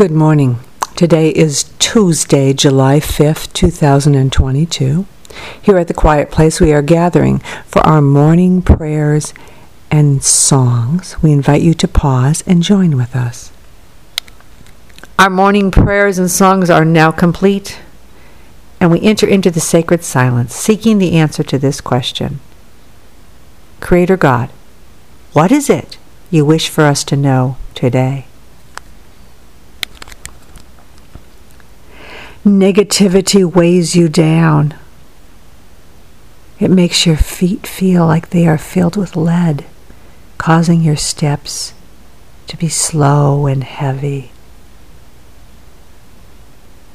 Good morning. Today is Tuesday, July 5th, 2022. Here at the Quiet Place, we are gathering for our morning prayers and songs. We invite you to pause and join with us. Our morning prayers and songs are now complete, and we enter into the sacred silence, seeking the answer to this question. Creator God, what is it you wish for us to know today? Negativity weighs you down. It makes your feet feel like they are filled with lead, causing your steps to be slow and heavy.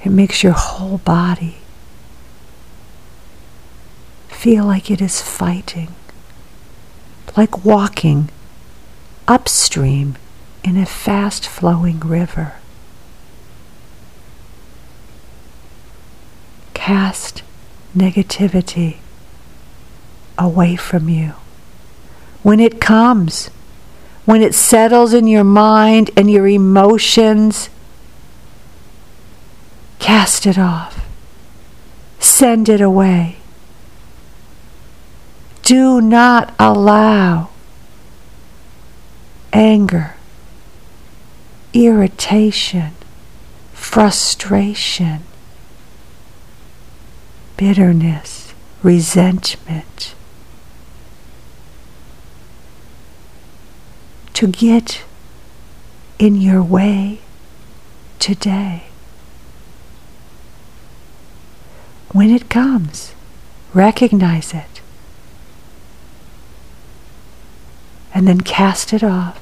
It makes your whole body feel like it is fighting, like walking upstream in a fast-flowing river. Cast negativity away from you. When it comes, when it settles in your mind and your emotions, cast it off. Send it away. Do not allow anger, irritation, frustration, bitterness, resentment to get in your way today. When it comes, recognize it. And then cast it off,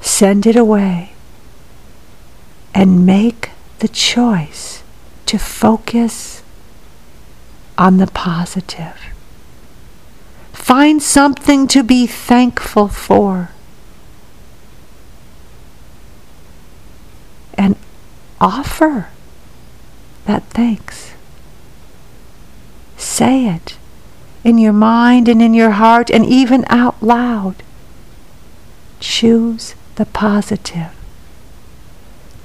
send it away, and make the choice to focus on the positive. Find something to be thankful for, and offer that thanks. Say it in your mind and in your heart and even out loud. Choose the positive.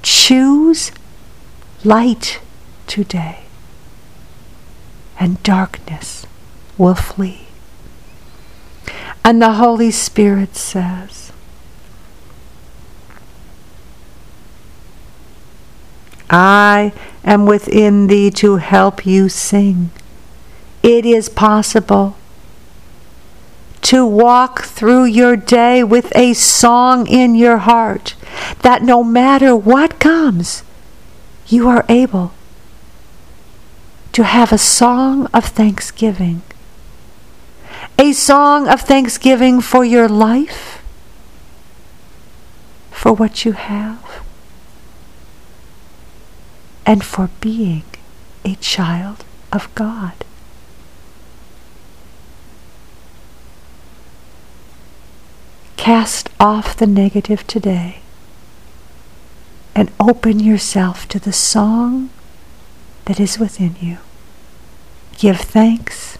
Choose light today, and darkness will flee. And the Holy Spirit says, I am within thee to help you sing. It is possible to walk through your day with a song in your heart that no matter what comes, you are able to have a song of thanksgiving. A song of thanksgiving for your life, for what you have, and for being a child of God. Cast off the negative today and open yourself to the song that is within you. Give thanks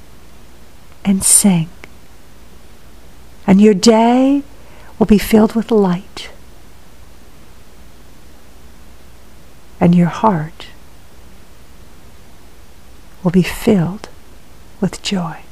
and sing. And your day will be filled with light. And your heart will be filled with joy.